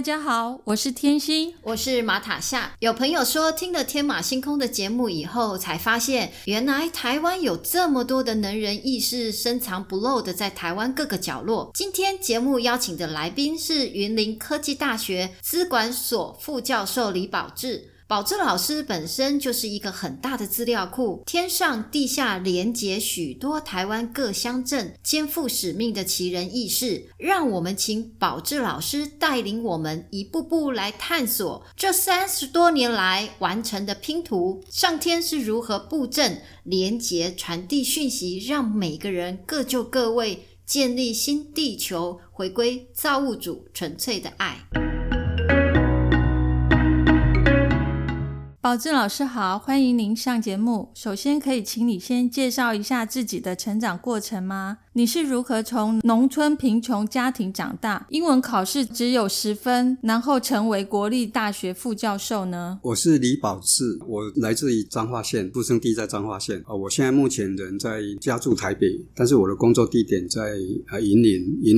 家好，我是天心，我是马塔夏。有朋友说听了天马星空的节目以后才发现，原来台湾有这么多的能人异士深藏不露的在台湾各个角落。今天节目邀请的来宾是云林科技大学资管所副教授李宝志。宝志老师本身就是一个很大的资料库，天上地下连结许多台湾各乡镇肩负使命的奇人异士。让我们请宝志老师带领我们一步步来探索这30多年来完成的拼图，上天是如何布阵连结传递讯息，让每个人各就各位，建立新地球，回归造物主纯粹的爱。宝志老师好，欢迎您上节目。首先可以请你先介绍一下自己的成长过程吗？你是如何从农村贫穷家庭长大，英文考试只有10分，然后成为国立大学副教授呢？我是李宝志，我来自于彰化县，出生地在彰化县。我现在目前人在家住台北，但是我的工作地点在云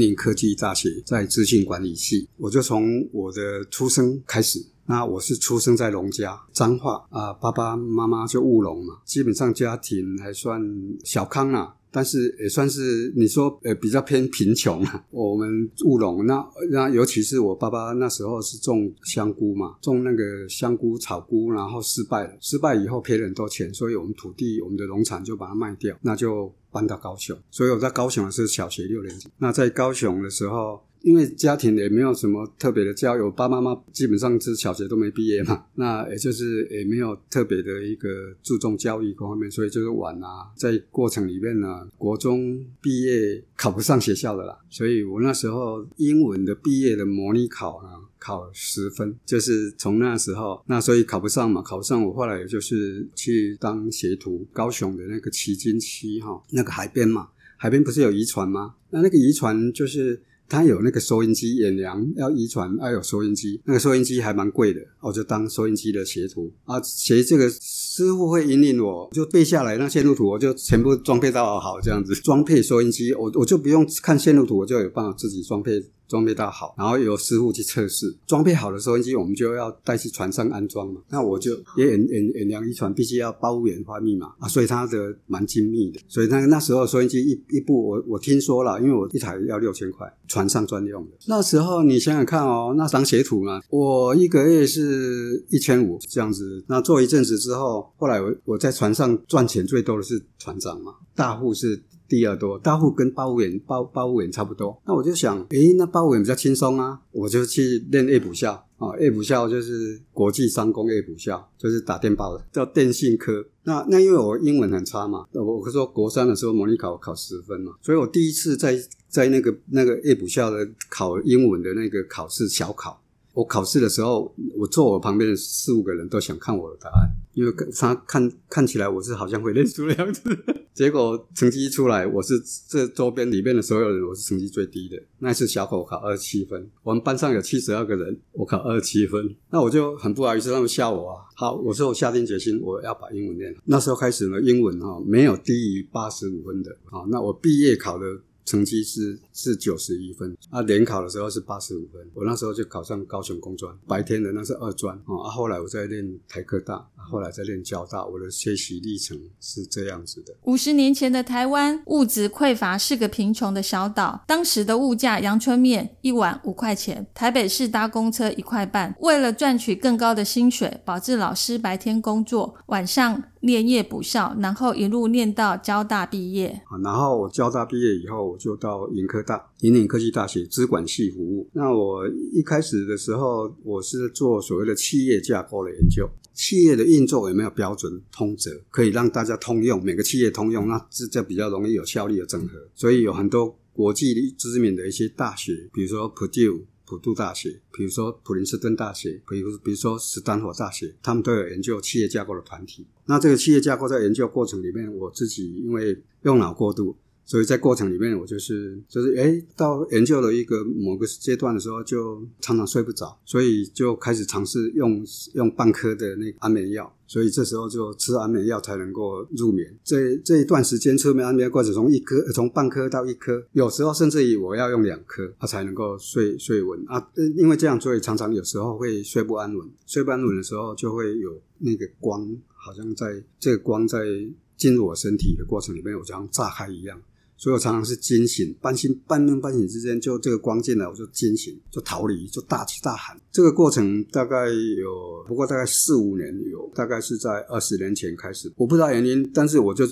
林科技大学，在资讯管理系。我就从我的出生开始，那我是出生在农家彰化爸爸妈妈就务农嘛，基本上家庭还算小康啦，但是也算是你说比较偏贫穷啦。我们务农，那尤其是我爸爸那时候是种香菇嘛，种那个香菇草菇，然后失败以后赔了很多钱，所以我们土地我们的农场就把它卖掉，那就搬到高雄。所以我在高雄的是小学6年级。那在高雄的时候，因为家庭也没有什么特别的教育，我爸妈妈基本上是小学都没毕业嘛，那也就是也没有特别的一个注重教育方面，所以就是玩啊，在过程里面呢，国中毕业考不上学校的啦，所以我那时候英文的毕业的模拟考呢考10分，就是从那时候，那所以考不上嘛，考不上我后来就是去当学徒，高雄的那个旗津区哈，那个海边嘛，海边不是有渔船吗？那个渔船就是他有那个收音机远洋，要遗传要有收音机，那个收音机还蛮贵的，我就当收音机的学徒啊。学这个师傅会引领我，就背下来那线路图，我就全部装配到好，这样子装配收音机，我就不用看线路图，我就有办法自己装配到好，然后由师傅去测试。装配好的收音机我们就要带去船上安装嘛，那我就也远洋渔船必须要包远发密码啊，所以它的蛮精密的。所以那时候收音机一部我听说啦，因为我一台要6000块，船上专用的。那时候你想想看哦，那当学徒嘛，我一个月是1500这样子。那做一阵子之后，后来我在船上赚钱最多的是船长嘛，大副是第2多，大户跟包务员差不多。那我就想那包务员比较轻松啊，我就去练A补校A补校就是国际商工A补校，就是打电报的，叫电信科。那因为我英文很差嘛，我说国3的时候模拟考考10分嘛，所以我第一次在那个A补校的考英文的那个考试小考，我考试的时候，我坐我旁边的4、5个人都想看我的答案，因为他看起来我是好像会认输的样子。结果成绩一出来，我是这周边里面的所有人，我是成绩最低的。那一次小考我考27分，我们班上有72个人，我考27分，那我就很不好意思，他们笑我啊。好，我说我下定决心，我要把英文练好。那时候开始呢，英文没有低于85分的。那我毕业考的成绩是91分啊，联考的时候是85分，我那时候就考上高雄工专，白天的那是2专啊。后来我在练台科大，后来在练交大，我的学习历程是这样子的。50年前的台湾物质匮乏，是个贫穷的小岛，当时的物价阳春面一碗5块钱，台北市搭公车1块半。为了赚取更高的薪水，宝志老师白天工作，晚上练业补校，然后一路念到交大毕业。然后我交大毕业以后，我就到云林科技大学资管系服务。那我一开始的时候，我是做所谓的企业架构的研究，企业的运作有没有标准通则，可以让大家通用，每个企业通用，那这比较容易有效率的整合。所以有很多国际知名的一些大学，比如说 Purdue 普渡大学，比如说普林斯顿大学，比如说斯坦福大学，他们都有研究企业架构的团体。那这个企业架构在研究过程里面，我自己因为用脑过度，所以在过程里面我就是到研究了一个某个阶段的时候就常常睡不着，所以就开始尝试用半颗的那个安眠药，所以这时候就吃安眠药才能够入眠。这一段时间吃安眠药过程从半颗到一颗，有时候甚至于我要用两颗才能够睡稳啊。因为这样，所以常常有时候会睡不安稳，睡不安稳的时候就会有那个光，好像在这个光在进入我身体的过程里面，我就像炸开一样，所以我常常是惊醒，半梦半醒之间，就这个光进来我就惊醒，就逃离，就大气大喊。这个过程大概4-5年有，大概是在20年前开始，我不知道原因，但是我就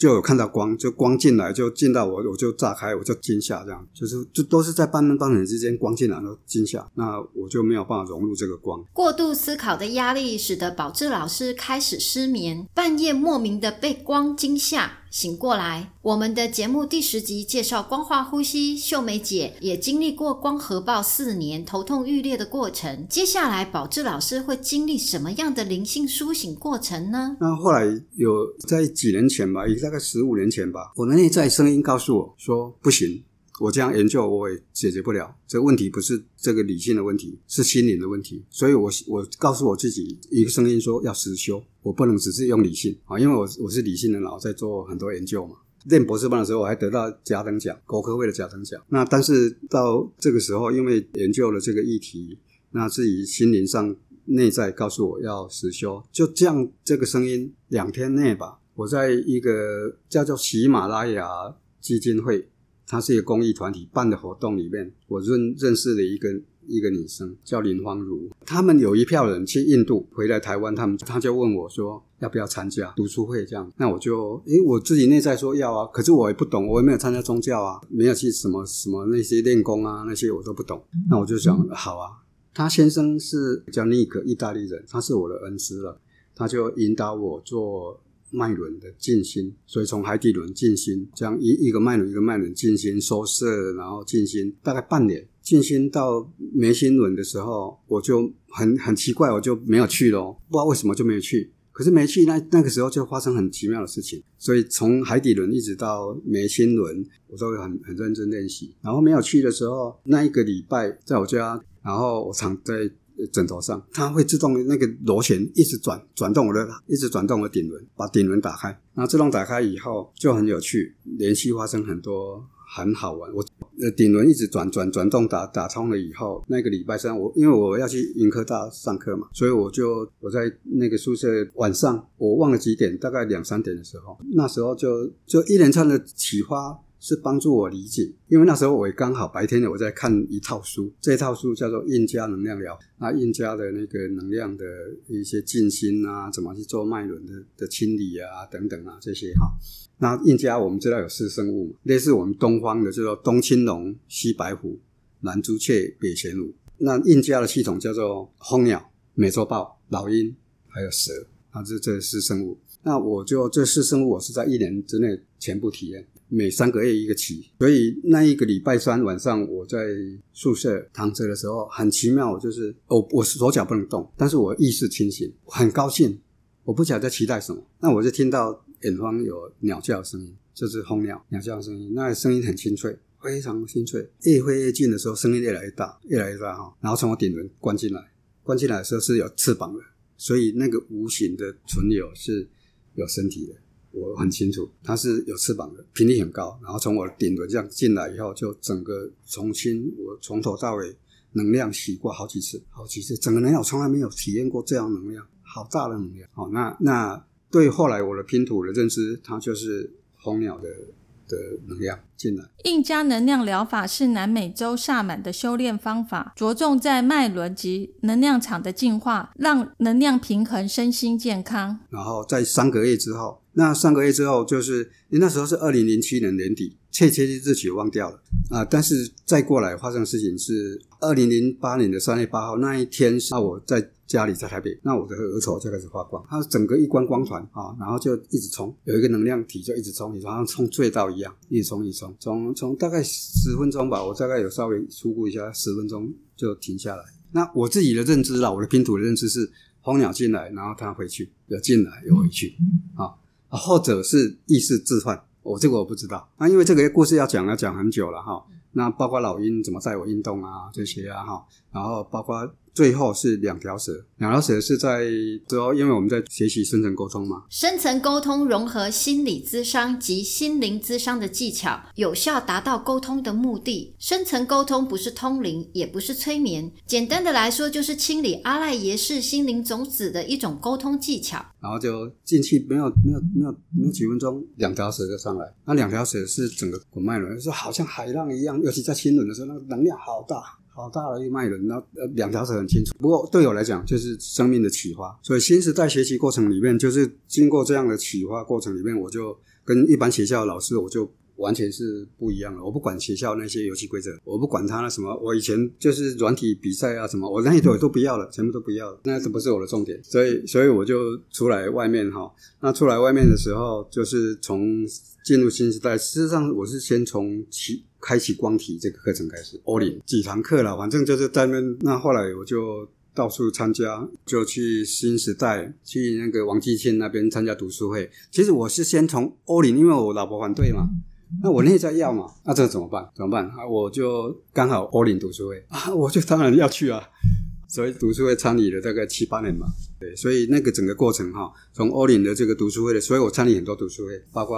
有看到光，就光进来就进到我就炸开，我就惊吓，这样就都是在半梦半醒之间光进来都惊吓，那我就没有办法融入这个光。过度思考的压力使得宝志老师开始失眠，半夜莫名的被光惊吓醒过来。我们的节目第10集介绍光化呼吸，秀美姐也经历过光合爆4年头痛欲裂的过程。接下来宝志老师会经历什么样的灵性苏醒过程呢？那后来有在几年前吧，大概15年前吧，我的内在声音告诉我说不行，我这样研究我也解决不了，这个问题不是这个理性的问题，是心灵的问题。所以我告诉我自己一个声音说要实修，我不能只是用理性啊，因为我是理性的脑在做很多研究嘛。念博士班的时候我还得到甲等奖，国科会的甲等奖。那但是到这个时候，因为研究了这个议题，那自己心灵上内在告诉我要实修，就这样这个声音2天内吧，我在一个叫做喜马拉雅基金会，它是一个公益团体办的活动里面，我认识了一个女生叫林芳如。他们有一票人去印度回来台湾，他就问我说要不要参加读书会这样。那我就我自己内在说要啊，可是我也不懂，我也没有参加宗教啊，没有去什么什么那些练功啊，那些我都不懂。那我就想好啊，他先生是叫尼克，意大利人，他是我的恩师了，他就引导我做脉轮的静心，所以从海底轮静心，这样一个脉轮一个脉轮静心，收摄然后静心，大概半年静心到眉心轮的时候，我就很奇怪，我就没有去了，不知道为什么就没有去。可是没去那个时候就发生很奇妙的事情，所以从海底轮一直到眉心轮，我都会很认真练习。然后没有去的时候，那一个礼拜在我家，然后我躺在枕头上，它会自动那个螺旋一直转动我的顶轮，把顶轮打开。那自动打开以后就很有趣，连续发生很多很好玩。我顶轮一直转动打通了以后，那个礼拜三我因为我要去云科大上课嘛，所以我在那个宿舍晚上我忘了几点，大概2-3点的时候，那时候就一连串的启发是帮助我理解。因为那时候我也刚好白天我在看一套书，这套书叫做印加能量疗，那印加的那个能量的一些静心啊，怎么去做脉轮的清理啊等等啊这些哈。那印加我们知道有4生物嘛，类似我们东方的叫做东青龙、西白虎、蓝朱雀、北玄武。那印加的系统叫做蜂鸟、美洲豹、老鹰还有蛇，那这4生物。那我就这4生物我是在1年之内全部体验，每3个月一个期。所以那一个礼拜三晚上我在宿舍躺着的时候，很奇妙，我就是我手脚不能动，但是我意识清醒，我很高兴，我不晓得在期待什么。那我就听到远方有鸟叫的声音，就是蜂鸟鸟叫的声音，那声音很清脆，非常清脆，越飞越近的时候声音越来越大越来越大，然后从我顶轮关进来的时候是有翅膀的，所以那个无形的存有是有身体的，我很清楚它是有翅膀的，频率很高，然后从我的顶轮这样进来以后，就整个我从头到尾能量洗过好几次，整个能量我从来没有体验过这样能量，好大的能量。那对后来我的拼图的认知，它就是蜂鸟的能量进来。印加能量疗法是南美洲萨满的修炼方法，着重在脉轮及能量场的净化，让能量平衡，身心健康。然后在3个月之后，那3个月之后就是那时候是2007年年底，确切日期忘掉了，但是再过来发生的事情是2008年的3月8号那一天，我在家里在台北，那我的额头就开始发光，它整个一关光团啊，然后就一直冲，有一个能量体就一直冲，好像冲隧道一样，一直冲一直冲，从大概10分钟吧，我大概有稍微粗估一下，10分钟就停下来。那我自己的认知啦，我的拼图的认知是蜂鸟进来，然后它回去，有进来有回去啊，或者是意识置换，这个我不知道。那因为这个故事要讲很久了哈。那包括老鹰怎么带我运动啊，这些啊哈，然后包括最后是两条蛇是在之后，因为我们在学习深层沟通嘛，深层沟通融合心理咨商及心灵咨商的技巧，有效达到沟通的目的。深层沟通不是通灵，也不是催眠，简单的来说就是清理阿赖耶识心灵种子的一种沟通技巧。然后就进去没有几分钟，两条蛇就上来。那两条蛇是整个滚脉轮，就是好像海浪一样，尤其在清轮的时候，那个能量好大。好大的一脉轮，然后两条蛇很清楚。不过对我来讲，就是生命的启发。所以新时代学习过程里面，就是经过这样的启发过程里面，我就跟一般学校的老师，我就完全是不一样了。我不管学校那些游戏规则，我不管他那什么，我以前就是软体比赛啊什么，我那些都不要了，全部都不要了，那都不是我的重点。所以我就出来外面哈。那出来外面的时候，就是从进入新时代，事实上我是先从开启光体这个课程开始，几堂课啦，反正就是在那后来我就到处参加，就去新时代，去那个王继庆那边参加读书会。其实我是先从欧林，因为我老婆反对嘛，那我内在要嘛，那这怎么办啊？我就刚好欧林读书会啊，我就当然要去啊，所以读书会参与了大概7-8年嘛。对，所以那个整个过程哈，从欧林的这个读书会的，所以我参与很多读书会，包括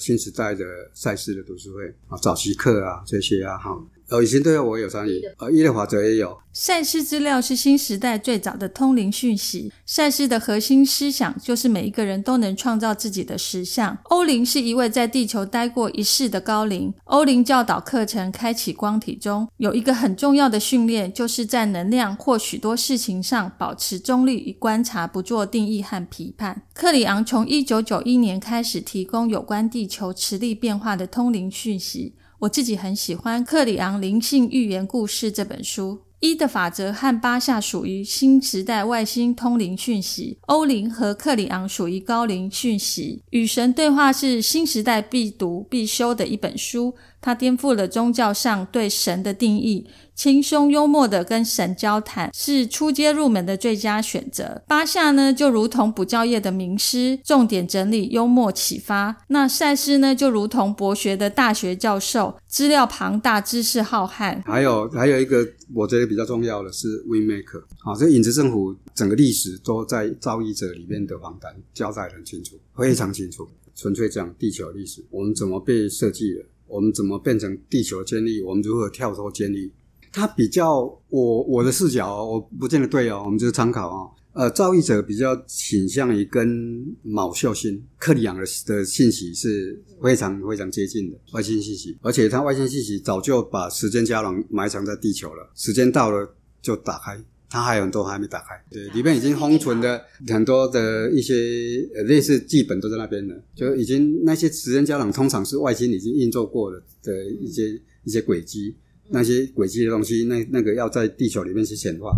新时代的赛事的读书会啊，早期课啊这些啊哈。以前对我有参与，一类法则也有。赛事资料是新时代最早的通灵讯息。赛事的核心思想就是每一个人都能创造自己的实相。欧林是一位在地球待过一世的高龄。欧林教导课程开启光体中有一个很重要的训练，就是在能量或许多事情上保持中立与观察，不做定义和批判。克里昂从1991年开始提供有关地球磁力变化的通灵讯息。我自己很喜欢克里昂《灵性寓言故事》这本书。一的法则和八下属于新时代外星通灵讯息，欧林和克里昂属于高龄讯息。与神对话是新时代必读必修的一本书，它颠覆了宗教上对神的定义，轻松幽默的跟神交谈是初阶入门的最佳选择。八下呢，就如同补教业的名师，重点整理，幽默启发。那赛事呢，就如同博学的大学教授，资料庞大，知识浩瀚。还有一个我觉得比较重要的是 Winmaker 啊，这影子政府整个历史都在造诣者里面的访谈交代很清楚，非常清楚。纯粹讲地球历史，我们怎么被设计了，我们怎么变成地球建立，我们如何跳脱建立。他比较我的视角我不见得对哦，我们就是参考哦。造诣者比较倾向于跟卯秀星克里昂的信息是非常非常接近的外星信息，而且他外星信息早就把时间胶囊埋藏在地球了，时间到了就打开，他还有很多还没打开，对，里面已经封存的很多的一些类似剧本都在那边了，就已经那些时间胶囊通常是外星已经运作过的一些轨迹。那些轨迹的东西，那个要在地球里面去显化，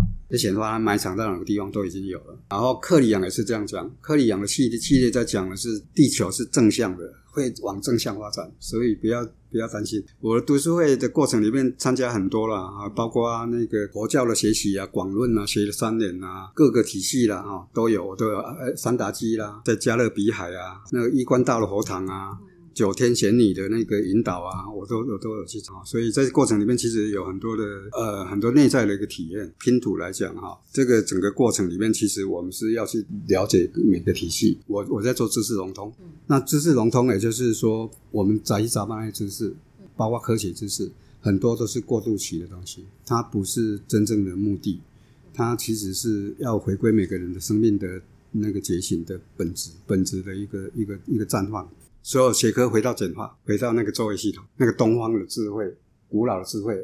它埋藏在哪个地方都已经有了。然后克里昂也是这样讲，克里昂的系列在讲的是地球是正向的，会往正向发展，所以不要担心。我的读书会的过程里面参加很多啦，包括那个佛教的学习啊，广论啊，学了3年啊，各个体系啦哈都有，我都有三达基啦，在加勒比海啊，那个一贯道的佛堂啊。9天玄女的那个引导啊，我都有去找，所以在过程里面其实有很多的很多内在的一个体验。拼图来讲哈，这个整个过程里面，其实我们是要去了解每个体系。我在做知识融通，那知识融通也就是说，我们杂七杂八的知识，包括科学知识，很多都是过渡期的东西，它不是真正的目的，它其实是要回归每个人的生命的那个觉醒的本质的一个绽放。所有学科回到简化，回到那个作为系统，那个东方的智慧，古老的智慧，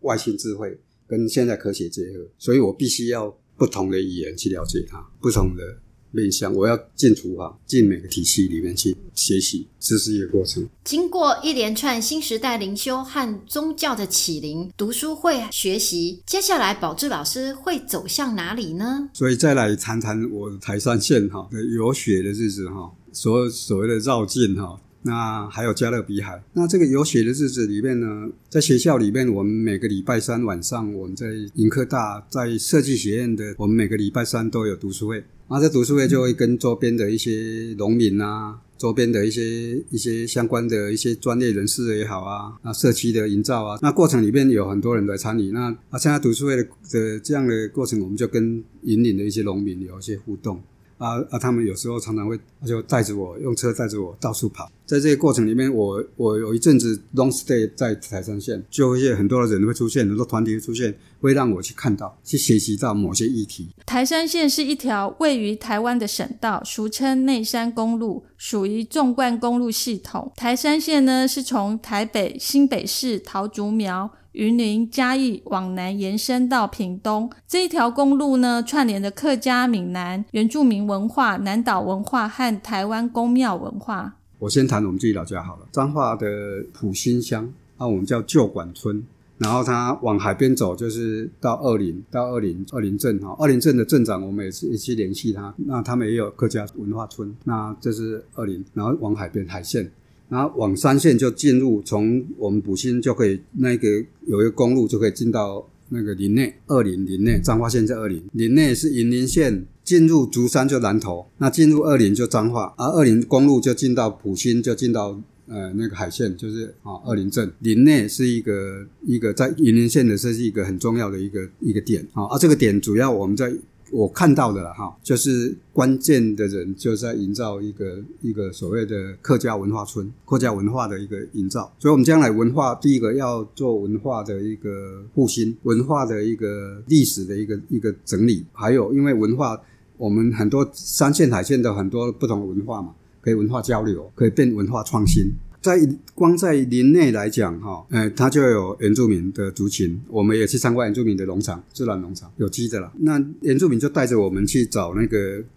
外星智慧跟现在科学结合，所以我必须要不同的语言去了解它，不同的面向，我要进厨房，进每个体系里面去学习，这是一个过程。经过一连串新时代灵修和宗教的启灵、读书会学习，接下来宝志老师会走向哪里呢？所以再来谈谈我台山县游学的日子，所谓的绕境，那还有加勒比海。那这个游学的日子里面呢，在学校里面，我们每个礼拜三晚上，我们在云科大在设计学院的，我们每个礼拜三都有读书会。然后这读书会就会跟周边的一些农民啊，周边的一些相关的一些专业人士也好啊，那社区的营造啊，那过程里面有很多人来参与。那参加读书会的这样的过程，我们就跟引领的一些农民有一些互动。他们有时候常常会就带着我，用车带着我到处跑。在这个过程里面，我有一阵子 long stay 在台山县，就会很多的人会出现，很多团体会出现，会让我去看到，去学习到某些议题。台山县是一条位于台湾的省道，俗称内山公路，属于纵贯公路系统。台山县呢，是从台北、新北市、桃竹苗、云林、嘉义往南延伸到屏东。这一条公路呢，串联了客家、闽南、原住民文化、南岛文化和台湾宫庙文化。我先谈我们自己老家好了，彰化的埔心乡啊，我们叫旧管村，然后它往海边走就是到二林镇，二林镇的镇长我们也去联系他，那他们也有客家文化村，那这是二林，然后往海边海线，然后往山线就进入，从我们埔心就可以那个有一个公路就可以进到那个林内，二林林内，彰化县在二林，林内是云林县，进入竹山就南投，那进入二林就彰化，而二林公路就进到埔心，就进到那个海线，就是二林镇。林内是一个在云林县的是一个很重要的一个点啊，这个点主要我们在。我看到的啦就是关键的人就在营造一个所谓的客家文化村，客家文化的一个营造。所以我们将来文化第一个要做文化的一个复兴，文化的一个历史的一个整理，还有因为文化我们很多山线海线的很多不同的文化嘛，可以文化交流，可以变文化创新。在光在林内来讲它就有原住民的族群，我们也去参观原住民的农场，自然农场有机的啦，那原住民就带着我们去找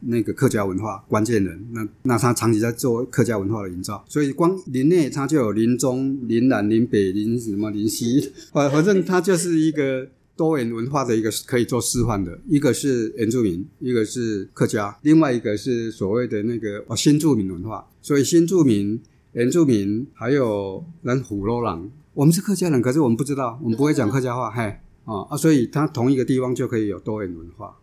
那个客家文化关键人，那他长期在做客家文化的营造。所以光林内它就有林中、林南、林北、林什么、林西，反正它就是一个多元文化的一个可以做示范的，一个是原住民，一个是客家，另外一个是所谓的那个新住民文化。所以新住民、原住民还有人虎肉人，我们是客家人，可是我们不知道，我们不会讲客家话嘿、所以它同一个地方就可以有多元文化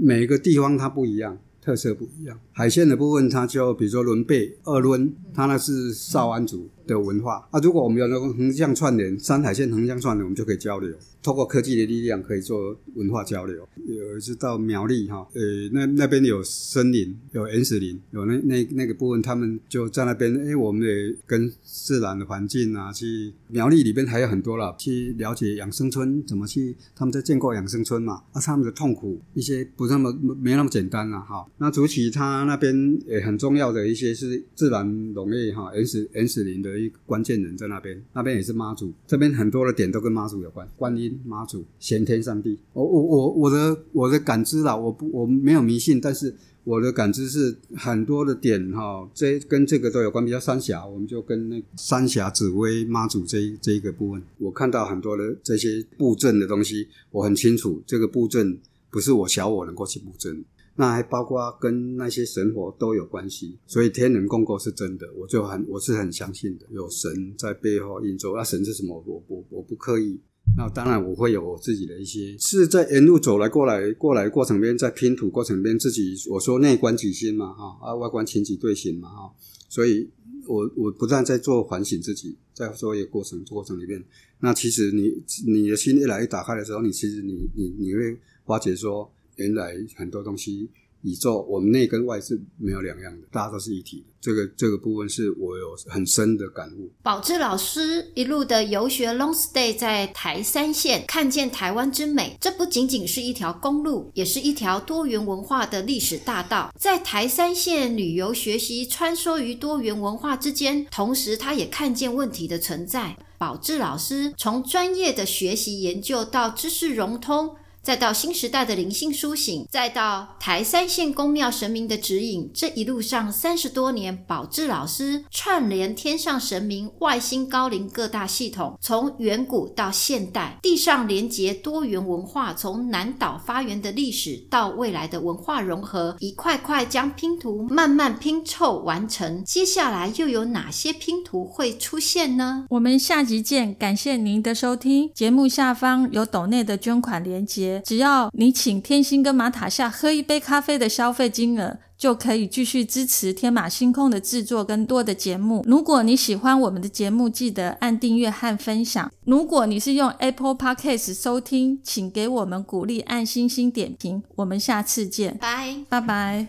每一个地方它不一样，特色不一样。海线的部分它就比如说仑背、二仑，它那是邵安族的文化如果我们有那个横向串联，山海线横向串联，我们就可以交流，透过科技的力量可以做文化交流。有一次到苗栗那边有森林，有原始林，有那个部分，他们就在那边我们也跟自然的环境啊，去苗栗里边还有很多啦，去了解养生村怎么去，他们在建构养生村嘛他们的痛苦一些不那么没那么简单啦那主体他那边也很重要的一些是自然农业原始林的一个关键人在那边也是妈祖，这边很多的点都跟妈祖有关，观音、妈祖、玄天上帝。我的感知啦，我没有迷信，但是我的感知是很多的点这跟这个都有关。比较三峡，我们就跟那三峡紫薇妈祖这一个部分，我看到很多的这些布阵的东西，我很清楚这个布阵不是我能够去布阵，那还包括跟那些神佛都有关系，所以天人共构是真的，我是很相信的，有神在背后运作。那神是什么？我不刻意。那当然我会有我自己的一些是在沿路走来过来过程边，在拼图过程边自己，我说内观己心嘛外观情己对行嘛所以我不但在做反省自己，在做一个过程里面，那其实你的心越来越打开的时候，你会发觉说原来很多东西，宇宙我们内跟外是没有两样的，大家都是一体的。这个部分是我有很深的感悟。宝志老师一路的游学 long stay 在台山县，看见台湾之美，这不仅仅是一条公路，也是一条多元文化的历史大道。在台山县旅游学习，穿梭于多元文化之间，同时他也看见问题的存在。宝志老师从专业的学习研究到知识融通，再到新时代的灵性苏醒，再到台三线宫庙神明的指引，这一路上30多年，宝智老师串联天上神明、外星高龄各大系统，从远古到现代，地上连结多元文化，从南岛发源的历史到未来的文化融合，一块块将拼图慢慢拼凑完成。接下来又有哪些拼图会出现呢？我们下集见，感谢您的收听。节目下方有抖内的捐款连结，只要你请天心跟马塔夏喝一杯咖啡的消费金额，就可以继续支持天马星空的制作更多的节目。如果你喜欢我们的节目，记得按订阅和分享。如果你是用 Apple Podcast 收听，请给我们鼓励，按星星点评。我们下次见，拜拜。